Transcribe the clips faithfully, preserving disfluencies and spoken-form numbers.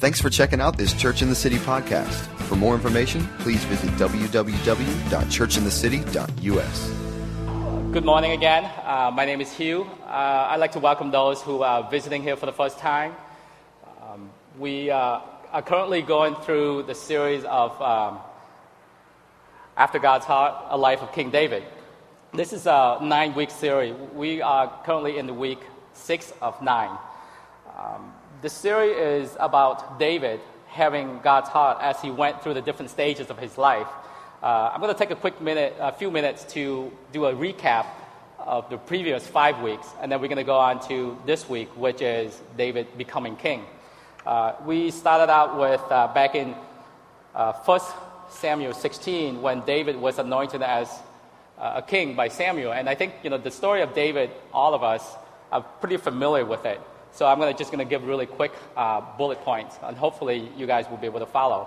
Thanks for checking out this Church in the City podcast. For more information, please visit w w w dot church in the city dot u s. Good morning again. Uh, my name is Hugh. Uh, I'd like to welcome those who are visiting here for the first time. Um, we uh, are currently going through the series of um, After God's Heart, A Life of King David. This is a nine-week series. We are currently in the week six of nine. Um, the series is about David having God's heart as he went through the different stages of his life. Uh, I'm going to take a quick minute, a few minutes to do a recap of the previous five weeks, and then we're going to go on to this week, which is David becoming king. Uh, we started out with uh, back in uh, First Samuel sixteen when David was anointed as uh, a king by Samuel, and I think you know the story of David. All of us are pretty familiar with it, so I'm going to just going to give really quick uh, bullet points, and hopefully you guys will be able to follow.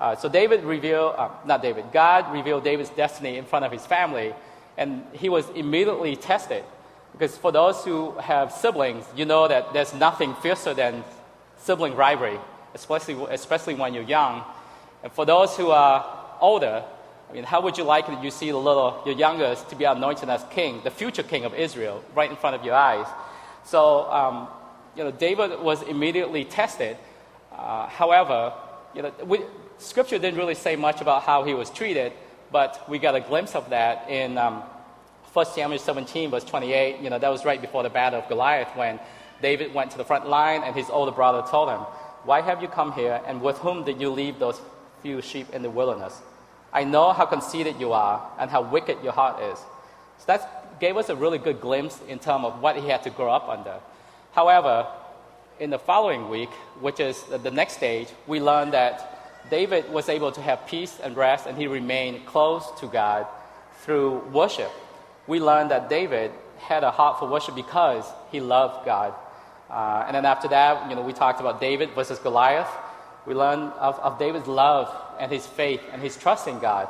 Uh, so David revealed, uh, not David, God revealed David's destiny in front of his family, and he was immediately tested. Because for those who have siblings, you know that there's nothing fiercer than sibling rivalry, especially especially when you're young. And for those who are older, I mean, how would you like that you see the little, your youngest to be anointed as king, the future king of Israel, right in front of your eyes? So, um, you know, David was immediately tested. Uh, however, you know, we... Scripture didn't really say much about how he was treated, but we got a glimpse of that in um, First Samuel seventeen, verse twenty-eight. You know, that was right before the battle of Goliath when David went to the front line and his older brother told him, "Why have you come here, and with whom did you leave those few sheep in the wilderness? I know how conceited you are and how wicked your heart is." So that gave us a really good glimpse in terms of what he had to grow up under. However, in the following week, which is the next stage, we learned that David was able to have peace and rest, and he remained close to God through worship. We learned that David had a heart for worship because he loved God. Uh, and then after that, you know, we talked about David versus Goliath. We learned of, of David's love and his faith and his trust in God.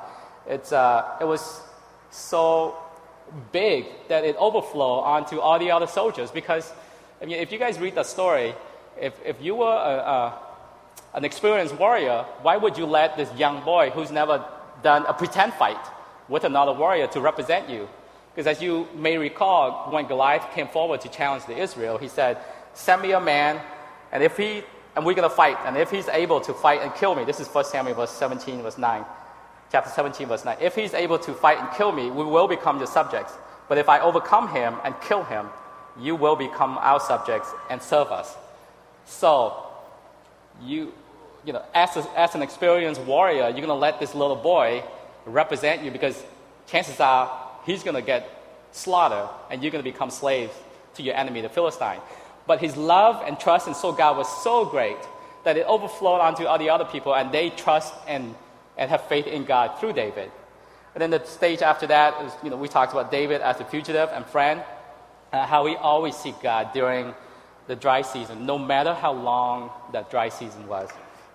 It's uh, it was so big that it overflowed onto all the other soldiers. Because I mean, if you guys read that story, if if you were a, a an experienced warrior, why would you let this young boy who's never done a pretend fight with another warrior to represent you? Because as you may recall, when Goliath came forward to challenge the Israel, he said, "Send me a man, and if he and we're going to fight, and if he's able to fight and kill me," this is First Samuel verse seventeen, verse nine, chapter seventeen, verse nine, "if he's able to fight and kill me, we will become your subjects. But if I overcome him and kill him, you will become our subjects and serve us." So, you... You know, as, a, as an experienced warrior, you're going to let this little boy represent you because chances are he's going to get slaughtered and you're going to become slaves to your enemy, the Philistine. But his love and trust in so God was so great that it overflowed onto all the other people, and they trust and, and have faith in God through David. And then the stage after that is, you know, we talked about David as a fugitive and friend, uh, how he always seek God during the dry season, no matter how long that dry season was.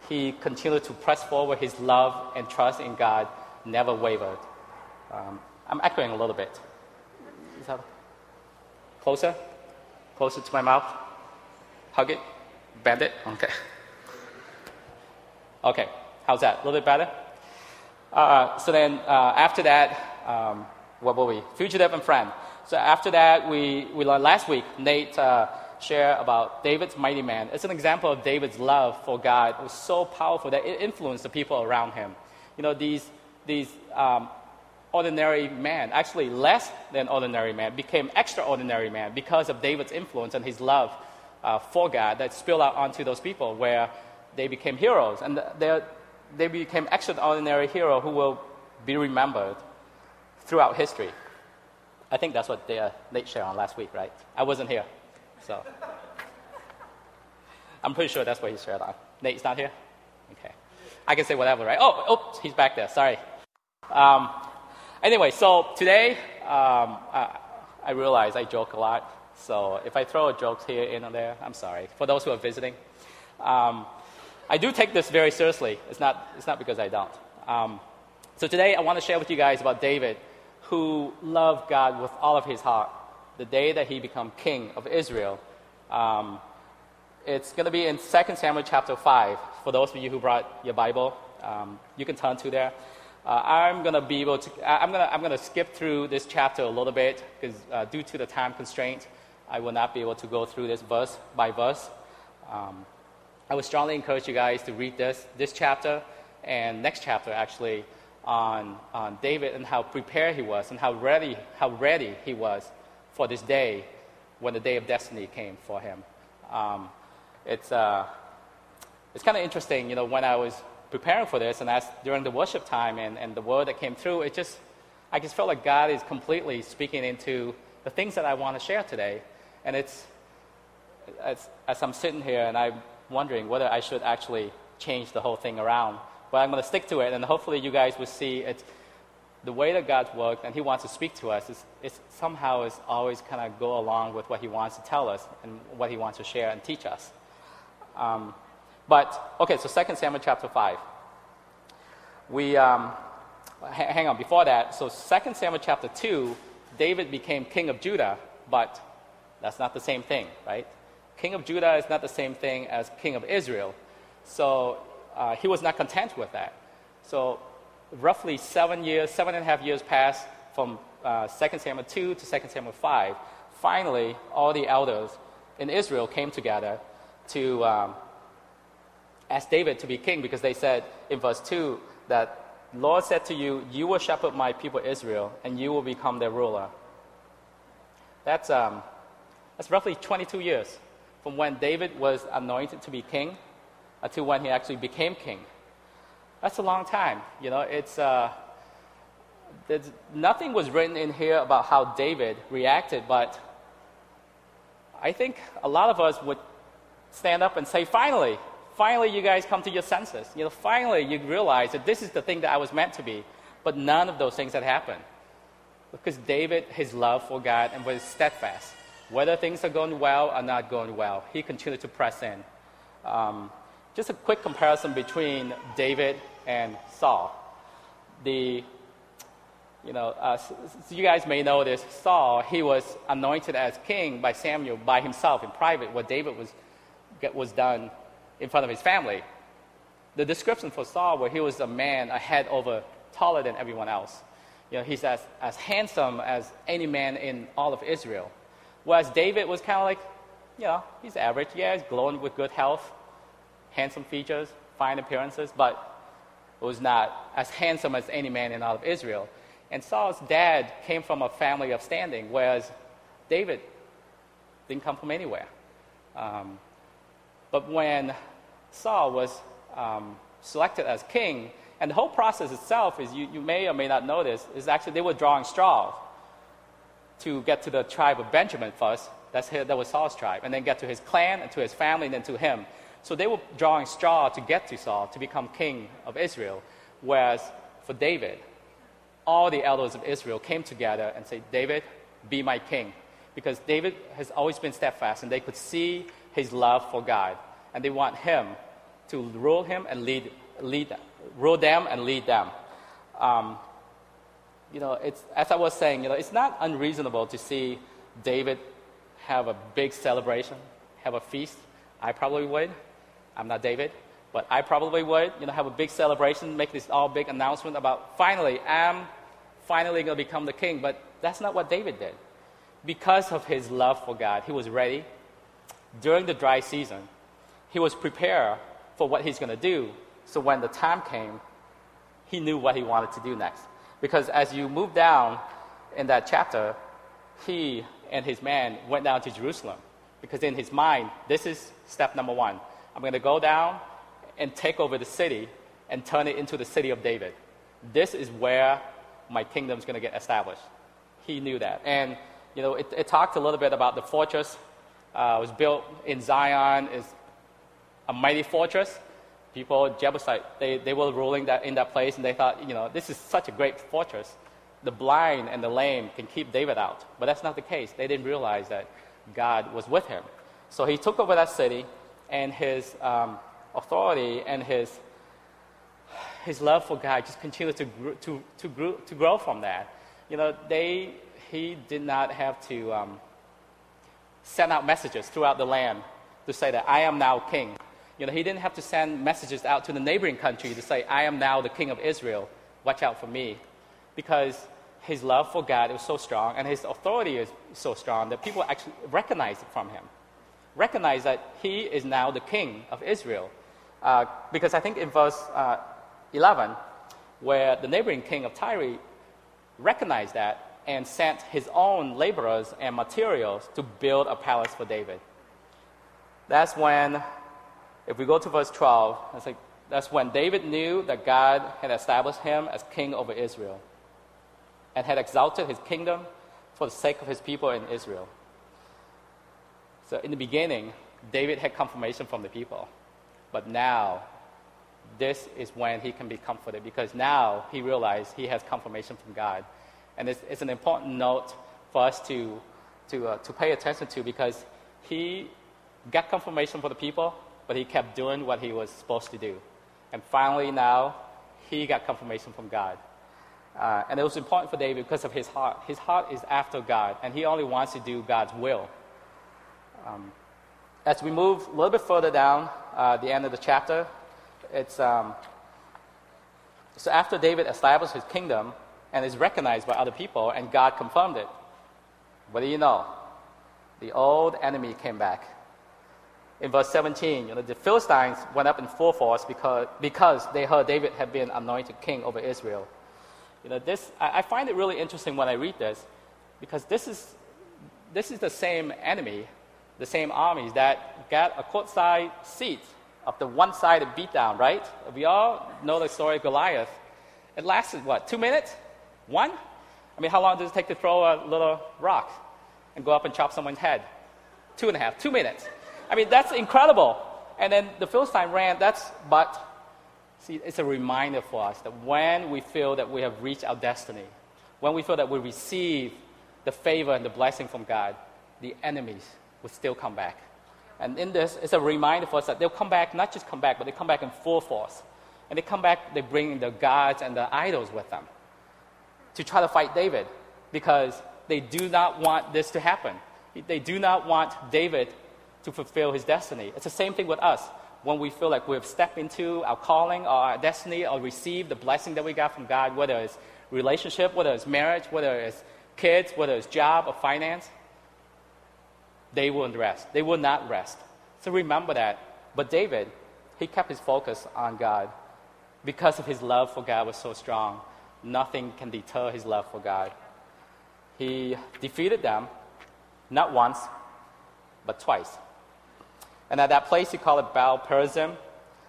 He continued to press forward. His love and trust in God never wavered. Um, I'm echoing a little bit. Is that closer? Closer to my mouth? Hug it? Bend it? Okay. Okay. How's that? A little bit better? Uh, so then uh, after that, um, what were we? Fugitive and friend. So after that, we, we learned last week, Nate... Uh, share about David's mighty man. It's an example of David's love for God. It was so powerful that it influenced the people around him. You know, these these um, ordinary men, actually less than ordinary men, became extraordinary men because of David's influence and his love uh, for God that spilled out onto those people, where they became heroes, and they they became extraordinary heroes who will be remembered throughout history. I think that's what they, uh, Nate shared on last week, right? I wasn't here. So, I'm pretty sure that's what he shared on. Nate's not here? Okay. I can say whatever, right? Oh, oops, he's back there. Sorry. Um, anyway, so today, um, uh, I realize I joke a lot. So, if I throw a joke here in or there, I'm sorry. For those who are visiting. Um, I do take this very seriously. It's not, it's not because I don't. Um, so, today, I want to share with you guys about David, who loved God with all of his heart. The day that he became king of Israel, um, It's going to be in Second Samuel chapter five. For those of you who brought your Bible, um, you can turn to there. Uh, I'm going to be able to, I'm going to, I'm going to skip through this chapter a little bit because uh, due to the time constraint, I will not be able to go through this verse by verse. Um, I would strongly encourage you guys to read this, this chapter and next chapter actually on, on David and how prepared he was and how ready, how ready he was for this day when the day of destiny came for him. Um, it's, uh, it's kind of interesting, you know, when I was preparing for this, and that's during the worship time and, and the word that came through, it just, I just felt like God is completely speaking into the things that I want to share today. And it's, as, as I'm sitting here and I'm wondering whether I should actually change the whole thing around, but I'm going to stick to it. And hopefully you guys will see it, the way that God's worked and he wants to speak to us is, is somehow is always kind of go along with what he wants to tell us and what he wants to share and teach us. Um, But, okay, so Second Samuel chapter five. We, um, h- hang on, before that, so Second Samuel chapter two, David became king of Judah, but that's not the same thing, right? King of Judah is not the same thing as king of Israel. So uh, he was not content with that. So roughly seven years, seven and a half years passed from uh, Second Samuel two to Second Samuel five. Finally, all the elders in Israel came together to... Um, asked David to be king because they said in verse two that Lord said to you, you will shepherd my people Israel and you will become their ruler. That's um, that's roughly twenty-two years from when David was anointed to be king until when he actually became king. That's a long time. You know, it's uh, there's, nothing was written in here about how David reacted, but I think a lot of us would stand up and say, finally, Finally, you guys come to your senses. You know, finally, you realize that this is the thing that I was meant to be. But none of those things had happened. Because David, his love for God, and was steadfast. Whether things are going well or not going well, he continued to press in. Um, just a quick comparison between David and Saul. The, you know, uh, so you guys may know this. Saul, he was anointed as king by Samuel by himself in private. What David was was done in front of his family. The description for Saul, where he was a man a head over taller than everyone else. You know, he's as, as handsome as any man in all of Israel. Whereas David was kind of like, you know, he's average. Yeah, he's glowing with good health, handsome features, fine appearances, but it was not as handsome as any man in all of Israel. And Saul's dad came from a family of standing, whereas David didn't come from anywhere. Um, But when Saul was um, selected as king, and the whole process itself is, you, you may or may not know this, is actually they were drawing straws to get to the tribe of Benjamin first. That's his, that was Saul's tribe. And then get to his clan, and to his family, and then to him. So they were drawing straw to get to Saul, to become king of Israel. Whereas for David, all the elders of Israel came together and said, David, be my king. Because David has always been steadfast, and they could see his love for God, and they want him to rule him and lead, lead, rule them and lead them. Um, you know, it's as I was saying, you know, it's not unreasonable to see David have a big celebration, have a feast. I probably would. I'm not David, but I probably would. You know, have a big celebration, make this all big announcement about finally, I'm finally going to become the king. But that's not what David did. Because of his love for God, he was ready. During the dry season, he was prepared for what he's going to do. So when the time came, he knew what he wanted to do next. Because as you move down in that chapter, he and his man went down to Jerusalem. Because in his mind, this is step number one. I'm going to go down and take over the city and turn it into the city of David. This is where my kingdom is going to get established. He knew that. And, you know, it, it talked a little bit about the fortress. Uh, it was built in Zion. It's a mighty fortress. People, Jebusite, they, they were ruling that in that place, and they thought, you know, this is such a great fortress. The blind and the lame can keep David out. But that's not the case. They didn't realize that God was with him. So he took over that city, and his um, authority and his his love for God just continued to gr- to to, grow, to grow from that. You know, they he did not have to... Um, sent out messages throughout the land to say that I am now king. You know, he didn't have to send messages out to the neighboring country to say, I am now the king of Israel. Watch out for me. Because his love for God was so strong and his authority is so strong that people actually recognize it from him. Recognize that he is now the king of Israel. Uh, because I think in verse uh, eleven, where the neighboring king of Tyre recognized that and sent his own laborers and materials to build a palace for David. That's when... If we go to verse twelve, it's like, that's when David knew that God had established him as king over Israel and had exalted his kingdom for the sake of his people in Israel. So in the beginning, David had confirmation from the people. But now, this is when he can be comforted because now he realized he has confirmation from God. And it's, it's an important note for us to, to, uh, to pay attention to because he got confirmation for the people, but he kept doing what he was supposed to do. And finally now, he got confirmation from God. Uh, and it was important for David because of his heart. His heart is after God, and he only wants to do God's will. Um, as we move a little bit further down uh, the end of the chapter, it's um, so after David established his kingdom and is recognized by other people, and God confirmed it, what do you know? The old enemy came back. In verse seventeen, you know, the Philistines went up in full force because because they heard David had been anointed king over Israel. You know, this I, I find it really interesting when I read this, because this is this is the same enemy, the same armies that got a courtside seat of the one-sided beatdown. Right? We all know the story of Goliath. It lasted what, two minutes? One? I mean, how long does it take to throw a little rock and go up and chop someone's head? Two and a half, two minutes. I mean, that's incredible. And then the Philistine ran. That's, but, see, it's a reminder for us that when we feel that we have reached our destiny, when we feel that we receive the favor and the blessing from God, the enemies will still come back. And in this, it's a reminder for us that they'll come back, not just come back, but they come back in full force. And they come back, they bring their gods and their idols with them to try to fight David because they do not want this to happen. They do not want David to fulfill his destiny. It's the same thing with us. When we feel like we have stepped into our calling or our destiny or received the blessing that we got from God, whether it's relationship, whether it's marriage, whether it's kids, whether it's job or finance, they won't rest. They will not rest. So remember that. But David, he kept his focus on God. Because of his love for God was so strong, nothing can deter his love for God. He defeated them, not once, but twice. And at that place, you call it Baal Perizim.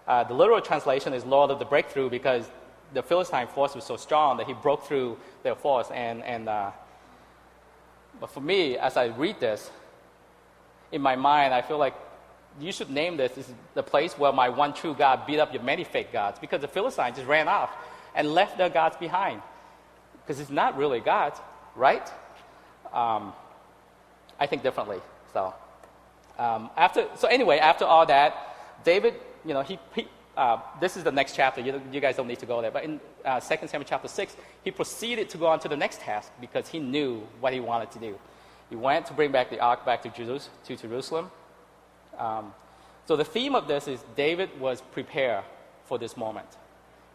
Uh, the literal translation is Lord of the Breakthrough, because the Philistine force was so strong that he broke through their force. And, and uh, but for me, as I read this, in my mind, I feel like you should name this, this is the place where my one true God beat up your many fake gods, because the Philistines just ran off and left their gods behind. Because it's not really God, right? Um, I think differently, so... Um, after, so anyway, after all that, David, you know, he, he uh, this is the next chapter. You, you guys don't need to go there. But in uh, Second Samuel chapter six, he proceeded to go on to the next task because he knew what he wanted to do. He went to bring back the ark back to, Jerus- to Jerusalem. Um, so the theme of this is David was prepared for this moment.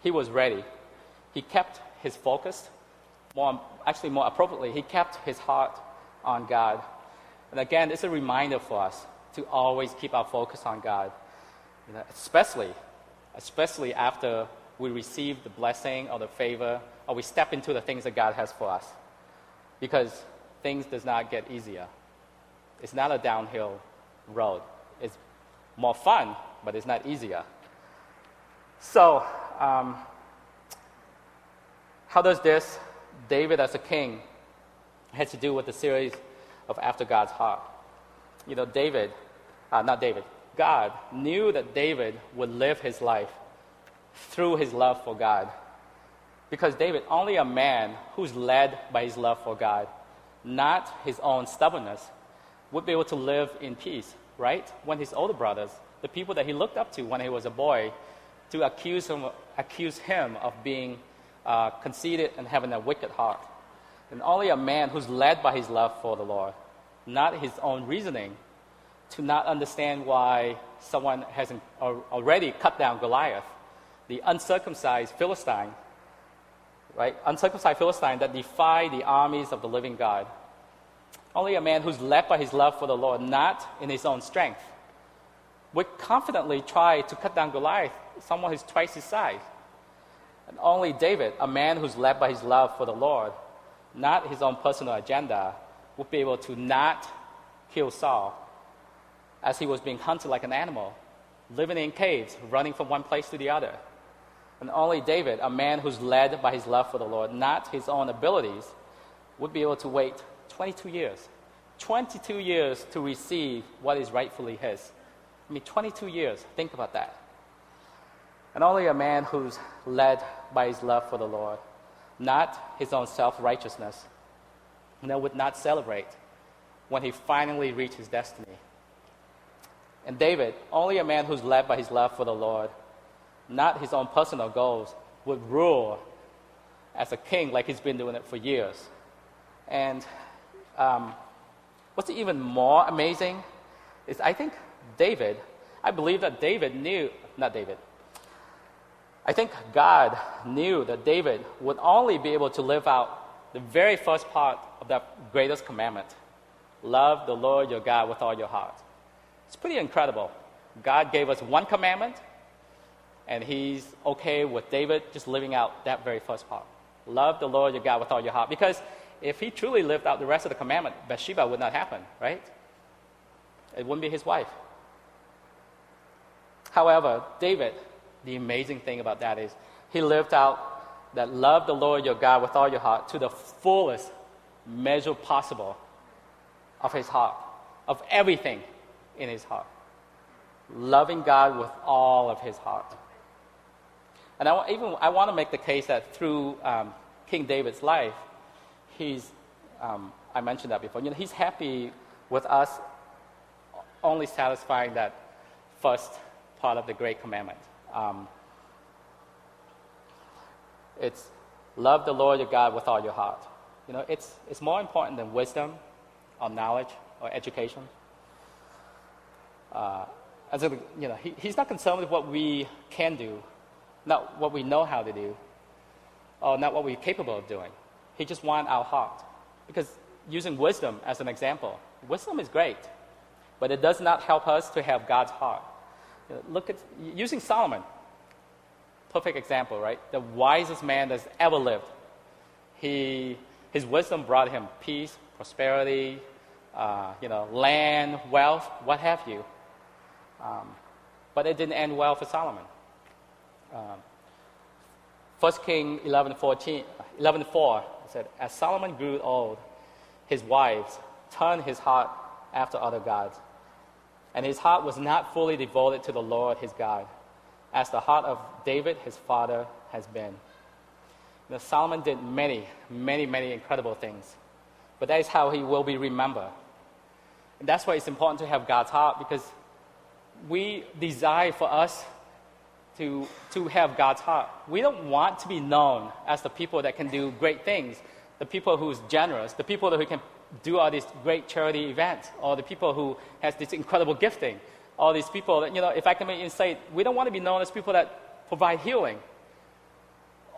He was ready. He kept his focus. More, actually, more appropriately, he kept his heart on God. And again, it's a reminder for us to always keep our focus on God, you know, especially, especially after we receive the blessing or the favor, or we step into the things that God has for us, because things does not get easier. It's not a downhill road. It's more fun, but it's not easier. So, um, how does this David as a king has to do with the series of After God's Heart? You know, David, uh, not David, God knew that David would live his life through his love for God. Because David, only a man who's led by his love for God, not his own stubbornness, would be able to live in peace, right? When his older brothers, the people that he looked up to when he was a boy, to accuse him, accuse him of being uh, conceited and having a wicked heart. And only a man who's led by his love for the Lord, not his own reasoning, to not understand why someone hasn't already cut down Goliath, the uncircumcised Philistine, right? Uncircumcised Philistine that defied the armies of the living God. Only a man who's led by his love for the Lord, not in his own strength, would confidently try to cut down Goliath, someone who's twice his size. And only David, a man who's led by his love for the Lord, not his own personal agenda, would be able to not kill Saul as he was being hunted like an animal, living in caves, running from one place to the other. And only David, a man who's led by his love for the Lord, not his own abilities, would be able to wait twenty-two years. twenty-two years to receive what is rightfully his. I mean, twenty-two years. Think about that. And only a man who's led by his love for the Lord, not his own self-righteousness, and that would not celebrate when he finally reached his destiny. And David, only a man who's led by his love for the Lord, not his own personal goals, would rule as a king like he's been doing it for years. And um, what's even more amazing is I think David, I believe that David knew, not David, I think God knew that David would only be able to live out the very first part of that greatest commandment. Love the Lord your God with all your heart. It's pretty incredible. God gave us one commandment, and he's okay with David just living out that very first part. Love the Lord your God with all your heart. Because if he truly lived out the rest of the commandment, Bathsheba would not happen, right? It wouldn't be his wife. However, David, the amazing thing about that is he lived out that love the Lord your God with all your heart to the fullest measure possible of his heart, of everything in his heart. Loving God with all of his heart. And I, even, I want to make the case that through um, King David's life, he's, um, I mentioned that before, you know, he's happy with us only satisfying that first part of the great commandment. Um, it's love the Lord your God with all your heart. You know, it's it's more important than wisdom or knowledge or education. Uh, as a, you know, he, he's not concerned with what we can do, not what we know how to do, or not what we're capable of doing. He just wants our heart. Because using wisdom as an example, wisdom is great, but it does not help us to have God's heart. You know, look at using Solomon, perfect example, right? The wisest man that's ever lived. He his wisdom brought him peace, prosperity, uh, you know, land, wealth, what have you. Um, but it didn't end well for Solomon. Um, First Kings eleven four, it said, as Solomon grew old, his wives turned his heart after other gods, and his heart was not fully devoted to the Lord his God, as the heart of David his father has been. Now, Solomon did many, many, many incredible things, but that is how he will be remembered. And that's why it's important to have God's heart, because we desire for us to, to have God's heart. We don't want to be known as the people that can do great things, the people who's generous, the people who can do all these great charity events, or the people who has this incredible gifting, all these people that, you know, if I can make insight, we don't want to be known as people that provide healing,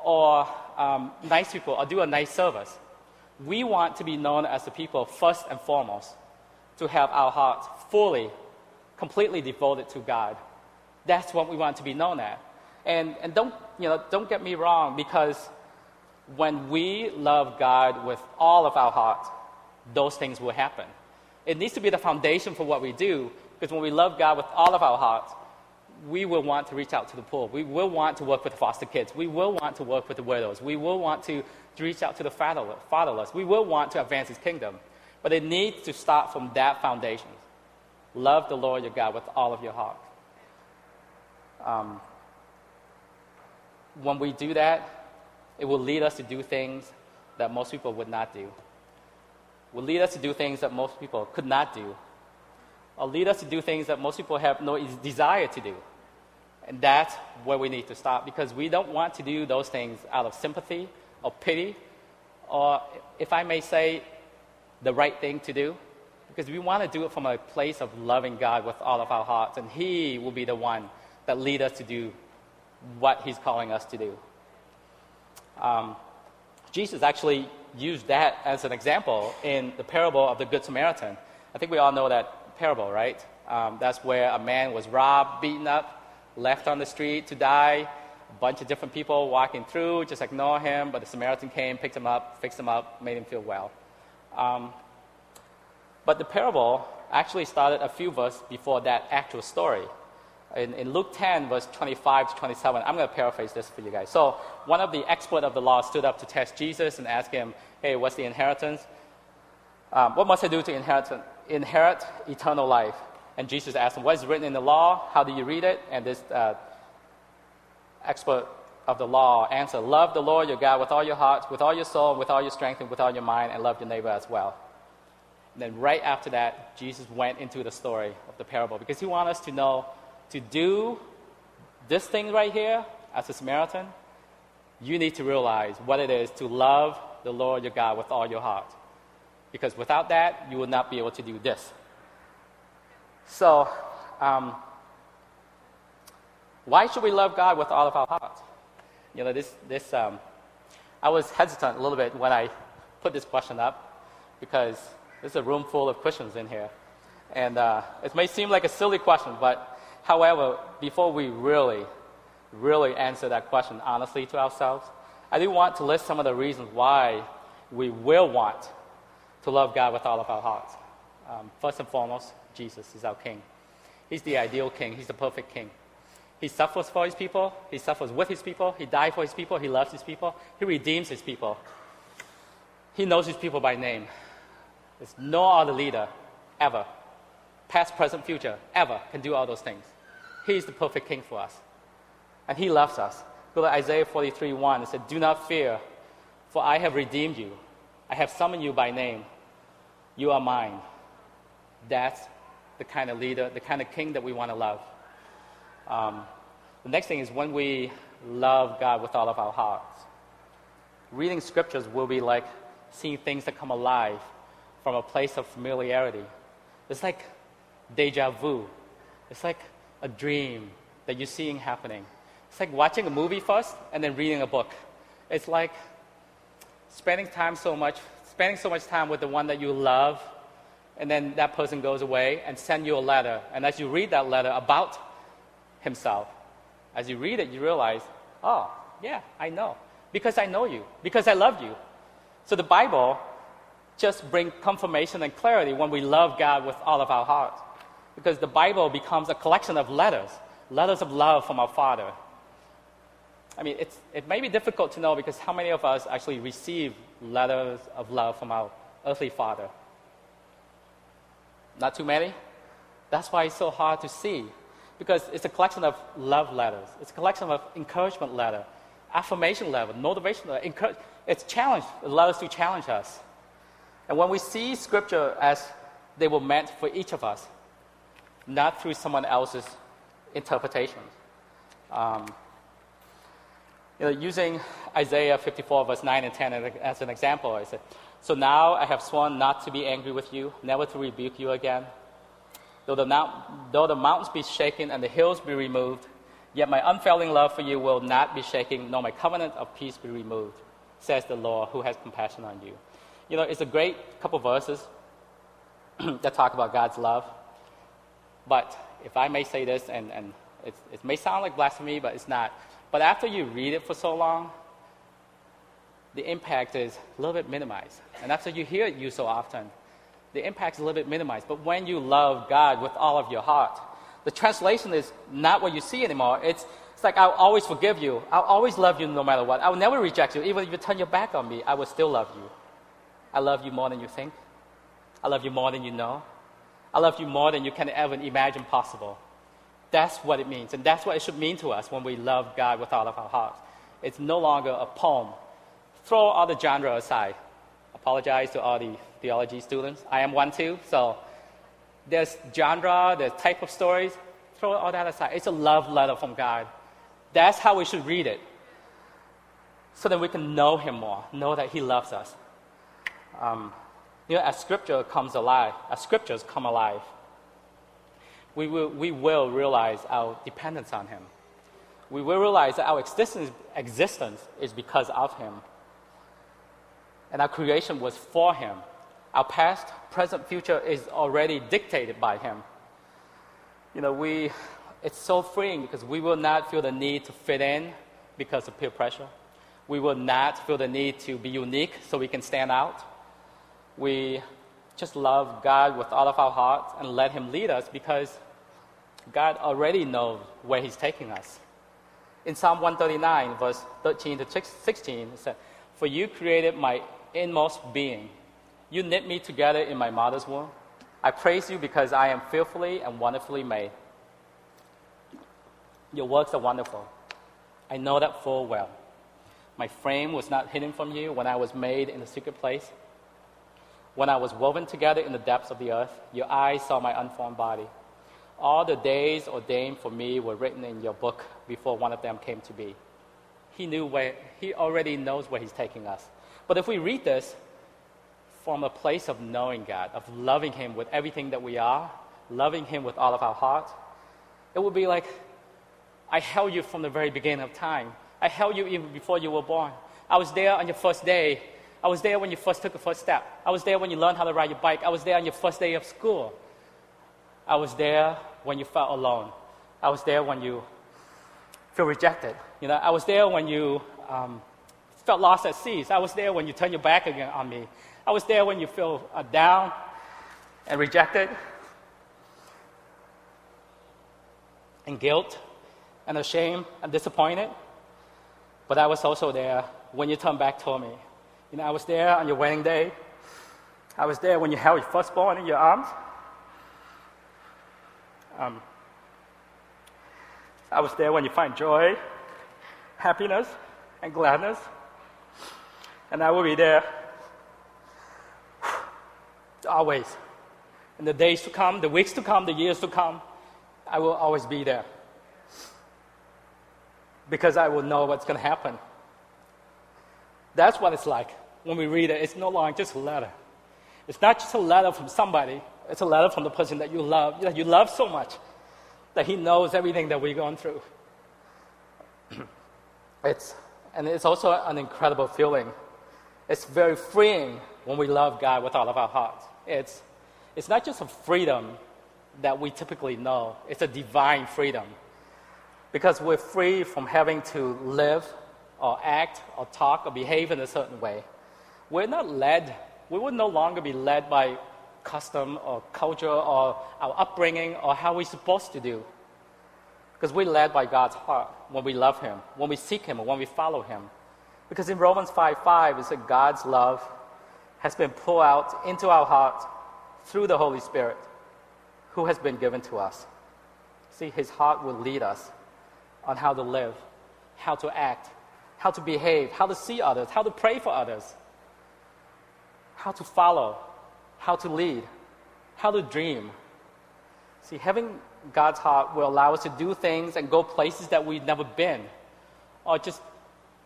or um, nice people, or do a nice service. We want to be known as the people first and foremost, to have our hearts fully, completely devoted to God. That's what we want to be known at. And and don't you know? Don't get me wrong, because when we love God with all of our heart, those things will happen. It needs to be the foundation for what we do, because when we love God with all of our heart, we will want to reach out to the poor. We will want to work with the foster kids. We will want to work with the widows. We will want to, to reach out to the fatherless. We will want to advance his kingdom. But it needs to start from that foundation. Love the Lord your God with all of your heart. Um, when we do that, it will lead us to do things that most people would not do. Will lead us to do things that most people could not do, or lead us to do things that most people have no desire to do. And that's where we need to stop, because we don't want to do those things out of sympathy or pity, or, if I may say, the right thing to do. because we want to do it from a place of loving God with all of our hearts, and He will be the one that leads us to do what He's calling us to do. Um, Jesus actually used that as an example in the parable of the Good Samaritan. I think we all know that parable, right? Um, that's where a man was robbed, beaten up, left on the street to die. A bunch of different people walking through, just ignore him, but the Samaritan came, picked him up, fixed him up, made him feel well. Um, but the parable actually started a few verses before that actual story. In, in Luke ten, verse twenty-five to twenty-seven, I'm going to paraphrase this for you guys. So one of the experts of the law stood up to test Jesus and asked him, hey, what's the inheritance? Um, what must I do to inherit, inherit eternal life? And Jesus asked him, what is written in the law? How do you read it? And this uh, expert of the law answered, love the Lord your God with all your heart, with all your soul, with all your strength, and with all your mind, and love your neighbor as well. And then right after that, Jesus went into the story of the parable, because He wants us to know to do this thing right here. As a Samaritan, you need to realize what it is to love the Lord your God with all your heart, because without that, you will not be able to do this. So, um, why should we love God with all of our heart? You know, this, this um, I was hesitant a little bit when I put this question up, because there's a room full of Christians in here. And uh, it may seem like a silly question, but however, before we really, really answer that question honestly to ourselves, I do want to list some of the reasons why we will want to love God with all of our hearts. Um, first and foremost, Jesus is our King. He's the ideal King. He's the perfect King. He suffers for His people. He suffers with His people. He died for His people. He loves His people. He redeems His people. He knows His people by name. There's no other leader ever, past, present, future, ever can do all those things. He's the perfect King for us. And He loves us. Go to Isaiah forty-three one. It said, do not fear, for I have redeemed you. I have summoned you by name. You are mine. That's the kind of leader, the kind of King that we want to love. Um, the next thing is, when we love God with all of our hearts, reading scriptures will be like seeing things that come alive from a place of familiarity. It's like deja vu. It's like a dream that you're seeing happening. It's like watching a movie first and then reading a book. It's like spending time so much, spending so much time with the one that you love, and then that person goes away and send you a letter. And as you read that letter about himself, as you read it, you realize, oh, yeah, I know. Because I know you. Because I love you. So the Bible just brings confirmation and clarity when we love God with all of our heart. Because the Bible becomes a collection of letters. Letters of love from our Father. I mean, it's, it may be difficult to know, because how many of us actually receive letters of love from our earthly Father? Not too many. That's why it's so hard to see, because it's a collection of love letters. It's a collection of encouragement letter, affirmation letter, motivation letter. Encourage, it's challenge, letters to challenge us. And when we see scripture as they were meant for each of us, not through someone else's interpretation. Um, you know, using Isaiah fifty-four, verse nine and ten as an example, I said, so now I have sworn not to be angry with you, never to rebuke you again. Though the, mount, though the mountains be shaken and the hills be removed, yet my unfailing love for you will not be shaken, nor my covenant of peace be removed, says the Lord who has compassion on you. You know, it's a great couple verses that talk about God's love. But if I may say this, and, and it, it may sound like blasphemy, but it's not. But after you read it for so long, the impact is a little bit minimized. And after you hear it used so often, the impact is a little bit minimized. But when you love God with all of your heart, the translation is not what you see anymore. It's, it's like, I'll always forgive you. I'll always love you no matter what. I will never reject you. Even if you turn your back on me, I will still love you. I love you more than you think. I love you more than you know. I love you more than you can ever imagine possible. That's what it means. And that's what it should mean to us when we love God with all of our hearts. It's no longer a poem. Throw all the genre aside. Apologize to all the theology students. I am one too. So there's genre, there's type of stories. Throw all that aside. It's a love letter from God. That's how we should read it. So that we can know Him more. Know that He loves us. Um, You know, as Scripture comes alive, as Scriptures come alive, we will, we will realize our dependence on Him. We will realize that our existence, existence is because of Him. And our creation was for Him. Our past, present, future is already dictated by Him. You know, we it's so freeing because we will not feel the need to fit in because of peer pressure. We will not feel the need to be unique so we can stand out. We just love God with all of our hearts and let Him lead us because God already knows where He's taking us. In Psalm one thirty-nine, verse thirteen to sixteen, it says, "For you created my inmost being. You knit me together in my mother's womb. I praise you because I am fearfully and wonderfully made. Your works are wonderful. I know that full well. My frame was not hidden from you when I was made in the secret place. When I was woven together in the depths of the earth, your eyes saw my unformed body. All the days ordained for me were written in your book before one of them came to be." He knew where, he already knows where He's taking us. But if we read this from a place of knowing God, of loving Him with everything that we are, loving Him with all of our heart, it would be like, I held you from the very beginning of time. I held you even before you were born. I was there on your first day. I was there when you first took the first step. I was there when you learned how to ride your bike. I was there on your first day of school. I was there when you felt alone. I was there when you feel rejected. You know, I was there when you um, felt lost at sea. I was there when you turned your back again on me. I was there when you feel uh, down and rejected and guilt and ashamed and disappointed. But I was also there when you turned back toward me. You know, I was there on your wedding day. I was there when you held your firstborn in your arms. Um, I was there when you find joy, happiness, and gladness. And I will be there always. In the days to come, the weeks to come, the years to come, I will always be there. Because I will know what's going to happen. That's what it's like when we read it. It's no longer just a letter. It's not just a letter from somebody. It's a letter from the person that you love, that you love so much, that he knows everything that we've gone through. It's, and it's also an incredible feeling. It's very freeing when we love God with all of our hearts. It's, it's not just a freedom that we typically know. It's a divine freedom. Because we're free from having to live or act or talk or behave in a certain way. We're not led. We would no longer be led by custom or culture or our upbringing or how we're supposed to do. Because we're led by God's heart when we love Him, when we seek Him, or when we follow Him. Because in Romans five five, it says God's love has been poured out into our hearts through the Holy Spirit who has been given to us. See, His heart will lead us on how to live, how to act, how to behave, how to see others, how to pray for others, how to follow, how to lead, how to dream. See, having God's heart will allow us to do things and go places that we've never been, or just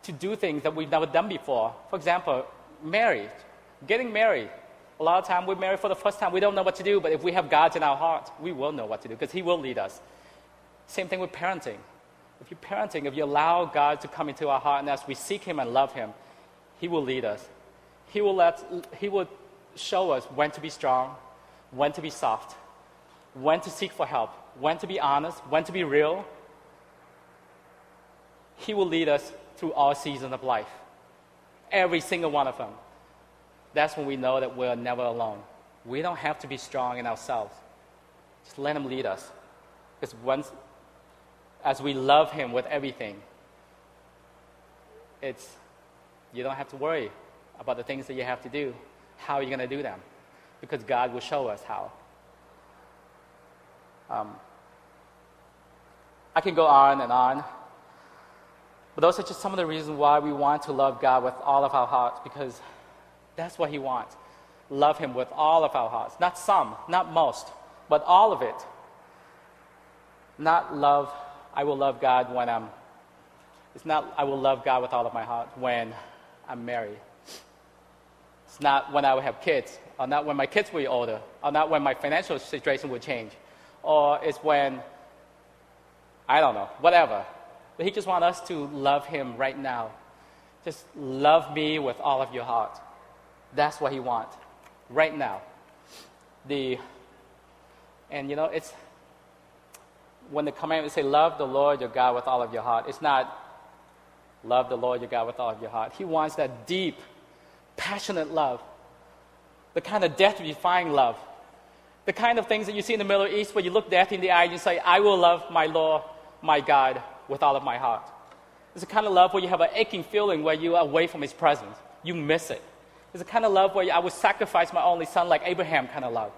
to do things that we've never done before. For example, marriage, getting married. A lot of times we're married for the first time. We don't know what to do, but if we have God in our heart, we will know what to do because He will lead us. Same thing with parenting. If you're parenting, if you allow God to come into our heart and as we seek Him and love Him, He will lead us. He will let, He will show us when to be strong, when to be soft, when to seek for help, when to be honest, when to be real. He will lead us through all seasons of life, every single one of them. That's when we know that we're never alone. We don't have to be strong in ourselves. Just let Him lead us. Because once... as we love Him with everything, it's you don't have to worry about the things that you have to do, how you're going to do them, because God will show us how. Um, I can go on and on, but those are just some of the reasons why we want to love God with all of our hearts, because that's what He wants. Love Him with all of our hearts. Not some, not most, but all of it. Not love... I will love God when I'm, it's not I will love God with all of my heart when I'm married. It's not when I will have kids. or not when my kids will be older, or not when my financial situation will change, or it's when, I don't know, whatever. But he just wants us to love him right now. Just love me with all of your heart. That's what he wants right now. The And you know, it's when the commandments say love the Lord your God with all of your heart, it's not love the Lord your God with all of your heart. He wants that deep, passionate love, the kind of death-defying love, the kind of things that you see in the Middle East where you look death in the eye and you say, I will love my Lord, my God, with all of my heart. It's the kind of love where you have an aching feeling where you are away from his presence. You miss it. It's the kind of love where I would sacrifice my only son, like Abraham kind of love.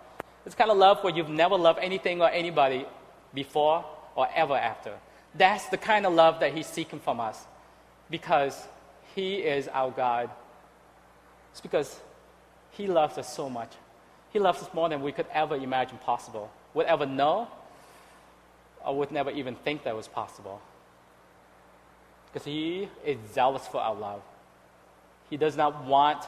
It's kind of love where you've never loved anything or anybody before or ever after. That's the kind of love that he's seeking from us, because he is our God. It's because he loves us so much. He loves us more than we could ever imagine possible, would ever know, or would never even think that was possible. Because he is zealous for our love. He does not want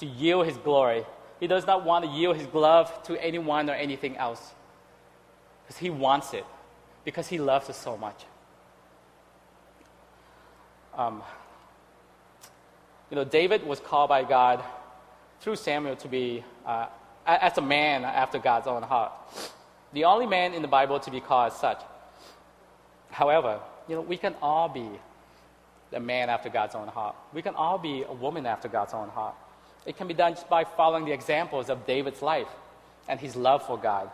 to yield his glory. He does not want to yield his love to anyone or anything else. Because he wants it. Because he loves us so much. Um, you know, David was called by God through Samuel to be, uh, as a man after God's own heart. The only man in the Bible to be called as such. However, you know, we can all be a man after God's own heart. We can all be a woman after God's own heart. It can be done just by following the examples of David's life and his love for God.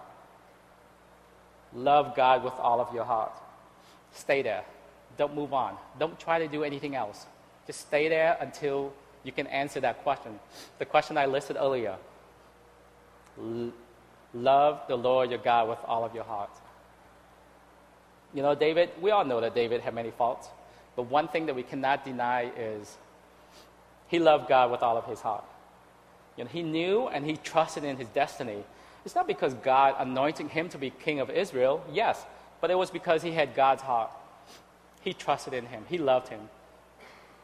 Love God with all of your heart. Stay there. Don't move on. Don't try to do anything else. Just stay there until you can answer that question. The question I listed earlier. L- love the Lord your God with all of your heart. You know, David, we all know that David had many faults. But one thing that we cannot deny is he loved God with all of his heart. You know, he knew and he trusted in his destiny. It's not because God anointed him to be king of Israel, yes, but it was because he had God's heart. He trusted in him. He loved him.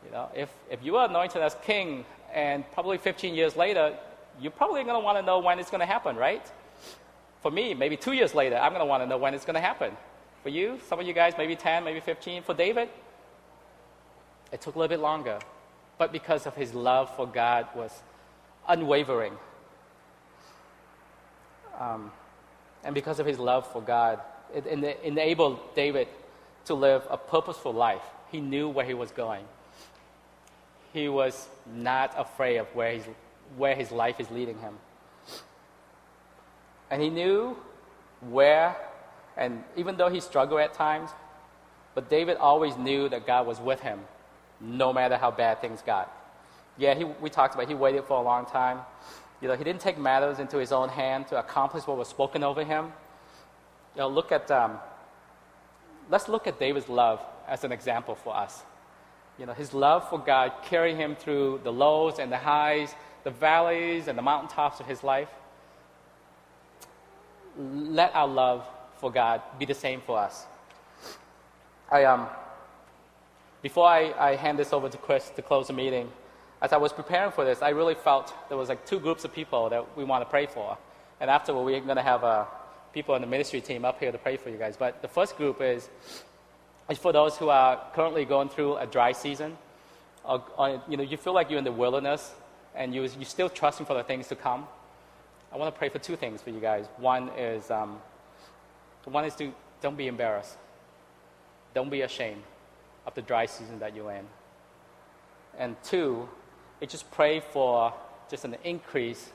You know, if, if you were anointed as king and probably fifteen years later, you're probably going to want to know when it's going to happen, right? For me, maybe two years later, I'm going to want to know when it's going to happen. For you, some of you guys, maybe ten, maybe fifteen. For David, it took a little bit longer. But because of his love for God was unwavering. Um, and because of his love for God, it enabled David to live a purposeful life. He knew where he was going. He was not afraid of where, he's, where his life is leading him. And he knew where, and even though he struggled at times, but David always knew that God was with him. No matter how bad things got. Yeah, he, we talked about he waited for a long time. You know, he didn't take matters into his own hand to accomplish what was spoken over him. You know, look at, um, let's look at David's love as an example for us. You know, his love for God carried him through the lows and the highs, the valleys and the mountaintops of his life. Let our love for God be the same for us. I, um... Before I, I hand this over to Chris to close the meeting, as I was preparing for this, I really felt there was like two groups of people that we want to pray for. And afterward, we're going to have uh, people on the ministry team up here to pray for you guys. But the first group is, is for those who are currently going through a dry season. Or, or, you know, you feel like you're in the wilderness and you, you're still trusting for the things to come. I want to pray for two things for you guys. One is, um, one is to don't be embarrassed. Don't be ashamed of the dry season that you're in. And two, it just pray for just an increase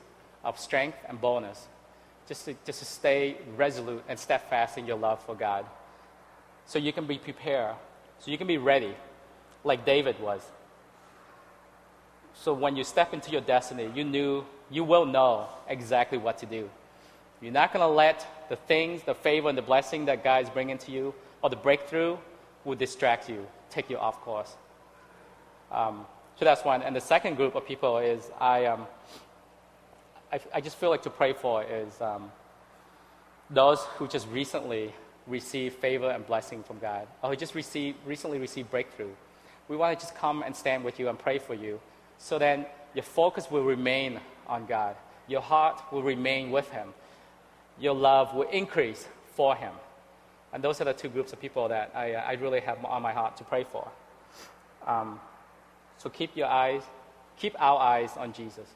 of strength and boldness, just to, just to stay resolute and steadfast in your love for God, so you can be prepared, so you can be ready, like David was. So when you step into your destiny, you knew you will know exactly what to do. You're not going to let the things, the favor and the blessing that God is bringing to you, or the breakthrough, will distract you, take you off course. Um, so that's one. And the second group of people is I, um, I, I just feel like to pray for is um, those who just recently received favor and blessing from God, or who just received, recently received breakthrough. We want to just come and stand with you and pray for you, so then your focus will remain on God. Your heart will remain with him. Your love will increase for him. And those are the two groups of people that I, I really have on my heart to pray for. Um, so keep your eyes, keep our eyes on Jesus.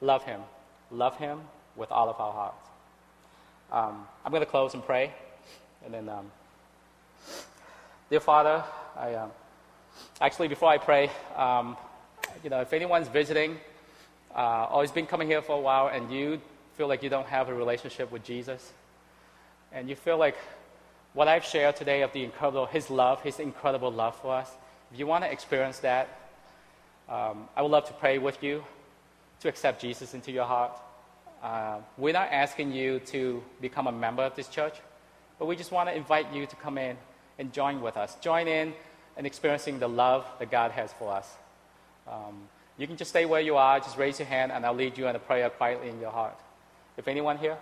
Love him. Love him with all of our hearts. Um, I'm going to close and pray. And then, um, dear Father, I um, actually, before I pray, um, you know, if anyone's visiting, uh, or has been coming here for a while, and you feel like you don't have a relationship with Jesus, and you feel like what I've shared today of the incredible, his love, his incredible love for us, if you want to experience that, um, I would love to pray with you to accept Jesus into your heart. Uh, we're not asking you to become a member of this church, but we just want to invite you to come in and join with us. Join in and experiencing the love that God has for us. Um, you can just stay where you are, just raise your hand, and I'll lead you in a prayer quietly in your heart. If anyone here?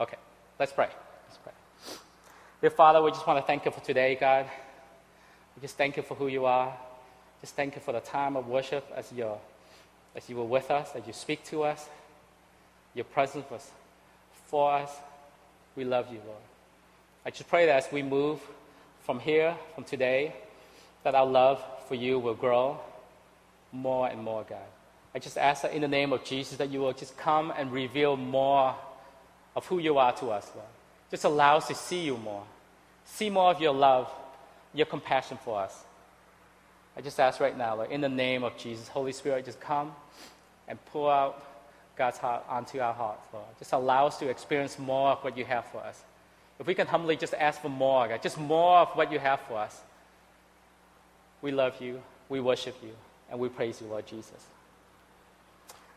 Okay, let's pray. Let's pray. Dear Father, we just want to thank you for today, God. We just thank you for who you are. Just thank you for the time of worship as, you're, as you were with us, as you speak to us. Your presence was for us. We love you, Lord. I just pray that as we move from here, from today, that our love for you will grow more and more, God. I just ask that in the name of Jesus that you will just come and reveal more of who you are to us, Lord. Just allow us to see you more. See more of your love, your compassion for us. I just ask right now, Lord, in the name of Jesus, Holy Spirit, just come and pour out God's heart onto our hearts, Lord. Just allow us to experience more of what you have for us. If we can humbly just ask for more, God, just more of what you have for us. We love you, we worship you, and we praise you, Lord Jesus.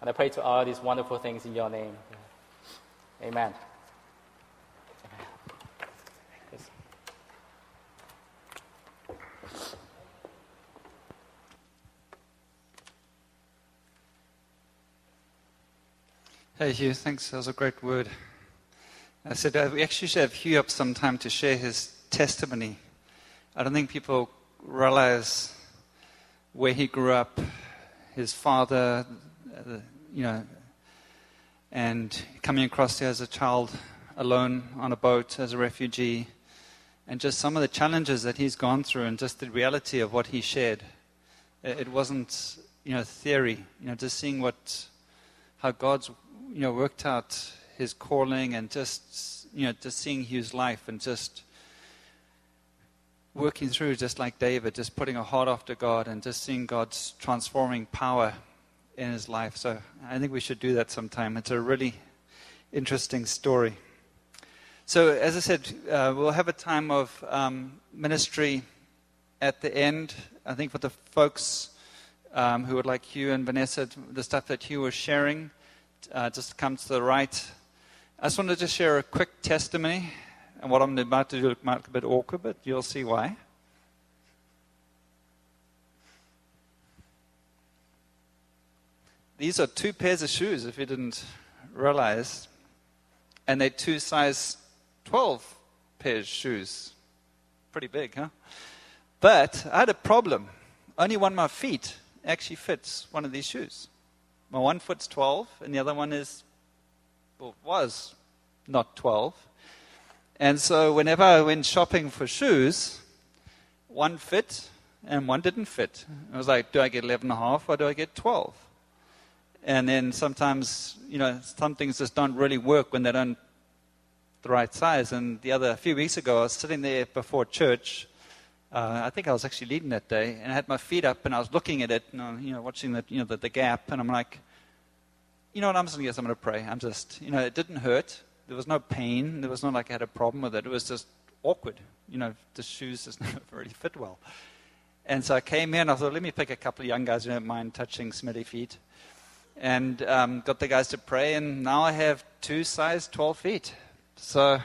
And I pray to all these wonderful things in your name. Amen. Hey, Hugh, thanks. That was a great word. I said uh, we actually should have Hugh up sometime to share his testimony. I don't think people realize where he grew up, his father, you know, and coming across here as a child alone on a boat as a refugee, and just some of the challenges that he's gone through and just the reality of what he shared. It wasn't, you know, theory, you know, just seeing what, how God's, you know, worked out his calling and just, you know, just seeing Hugh's life and just working through just like David, just putting a heart after God and just seeing God's transforming power in his life. So I think we should do that sometime. It's a really interesting story. So as I said, uh, we'll have a time of um, ministry at the end. I think for the folks um, who would like Hugh and Vanessa, the stuff that Hugh was sharing, uh, just come to the right. I just wanted to share a quick testimony. And what I'm about to do might look a bit awkward, but you'll see why. These are two pairs of shoes, if you didn't realize. And they're two size twelve pairs of shoes. Pretty big, huh? But I had a problem. Only one of my feet actually fits one of these shoes. My one foot's twelve, and the other one is, well, was not twelve. And so whenever I went shopping for shoes, one fit and one didn't fit. I was like, do I get eleven and a half or do I get twelve? And then sometimes, you know, some things just don't really work when they don't the right size. And the other, a few weeks ago, I was sitting there before church. Uh, I think I was actually leading that day. And I had my feet up and I was looking at it, and I, you know, watching the, you know, the, the gap. And I'm like, you know what, I'm just going to I'm going to pray. I'm just, you know, it didn't hurt. There was no pain. There was not like I had a problem with it. It was just awkward. You know, the shoes just never really fit well. And so I came in. I thought, let me pick a couple of young guys who don't mind touching smelly feet. And um, got the guys to pray. And now I have two size twelve feet. So,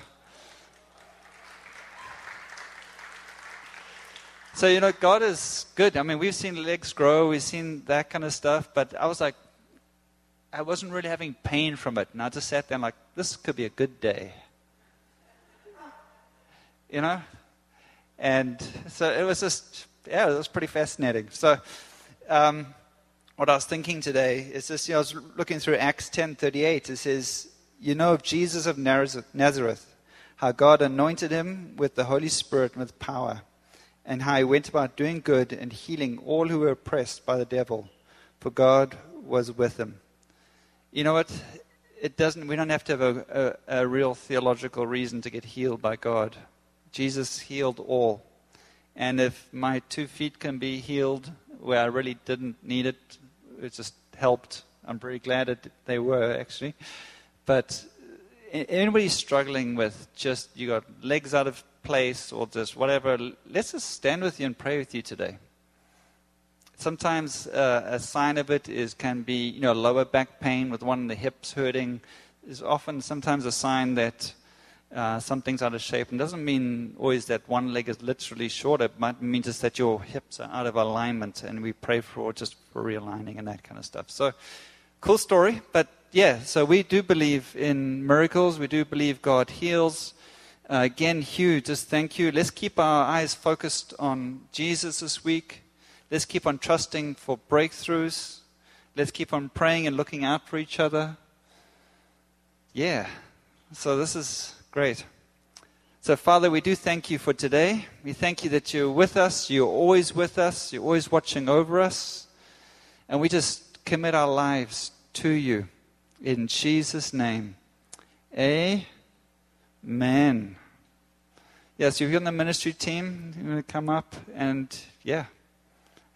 so you know, God is good. I mean, we've seen legs grow. We've seen that kind of stuff. But I was like, I wasn't really having pain from it. And I just sat there and like, this could be a good day. You know? And so it was just, yeah, it was pretty fascinating. So um, what I was thinking today is this, you know, I was looking through Acts ten thirty-eight. It says, you know of Jesus of Nazareth, how God anointed him with the Holy Spirit and with power, and how he went about doing good and healing all who were oppressed by the devil, for God was with him. You know what? It doesn't. We don't have to have a, a, a real theological reason to get healed by God. Jesus healed all. And if my two feet can be healed where I really didn't need it, it just helped. I'm pretty glad that they were, actually. But anybody struggling with just, you got legs out of place or just whatever, let's just stand with you and pray with you today. Sometimes uh, a sign of it is can be, you know, lower back pain with one of the hips hurting is often sometimes a sign that uh, something's out of shape. And doesn't mean always that one leg is literally shorter. It might mean just that your hips are out of alignment, and we pray for just for realigning and that kind of stuff. So cool story. But yeah, so we do believe in miracles. We do believe God heals. Uh, again, Hugh, just thank you. Let's keep our eyes focused on Jesus this week. Let's keep on trusting for breakthroughs. Let's keep on praying and looking out for each other. Yeah. So this is great. So, Father, we do thank you for today. We thank you that you're with us. You're always with us. You're always watching over us. And we just commit our lives to you. In Jesus' name. Amen. Yeah, so if you're on the ministry team, you're going to come up and, yeah.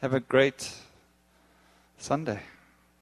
Have a great Sunday.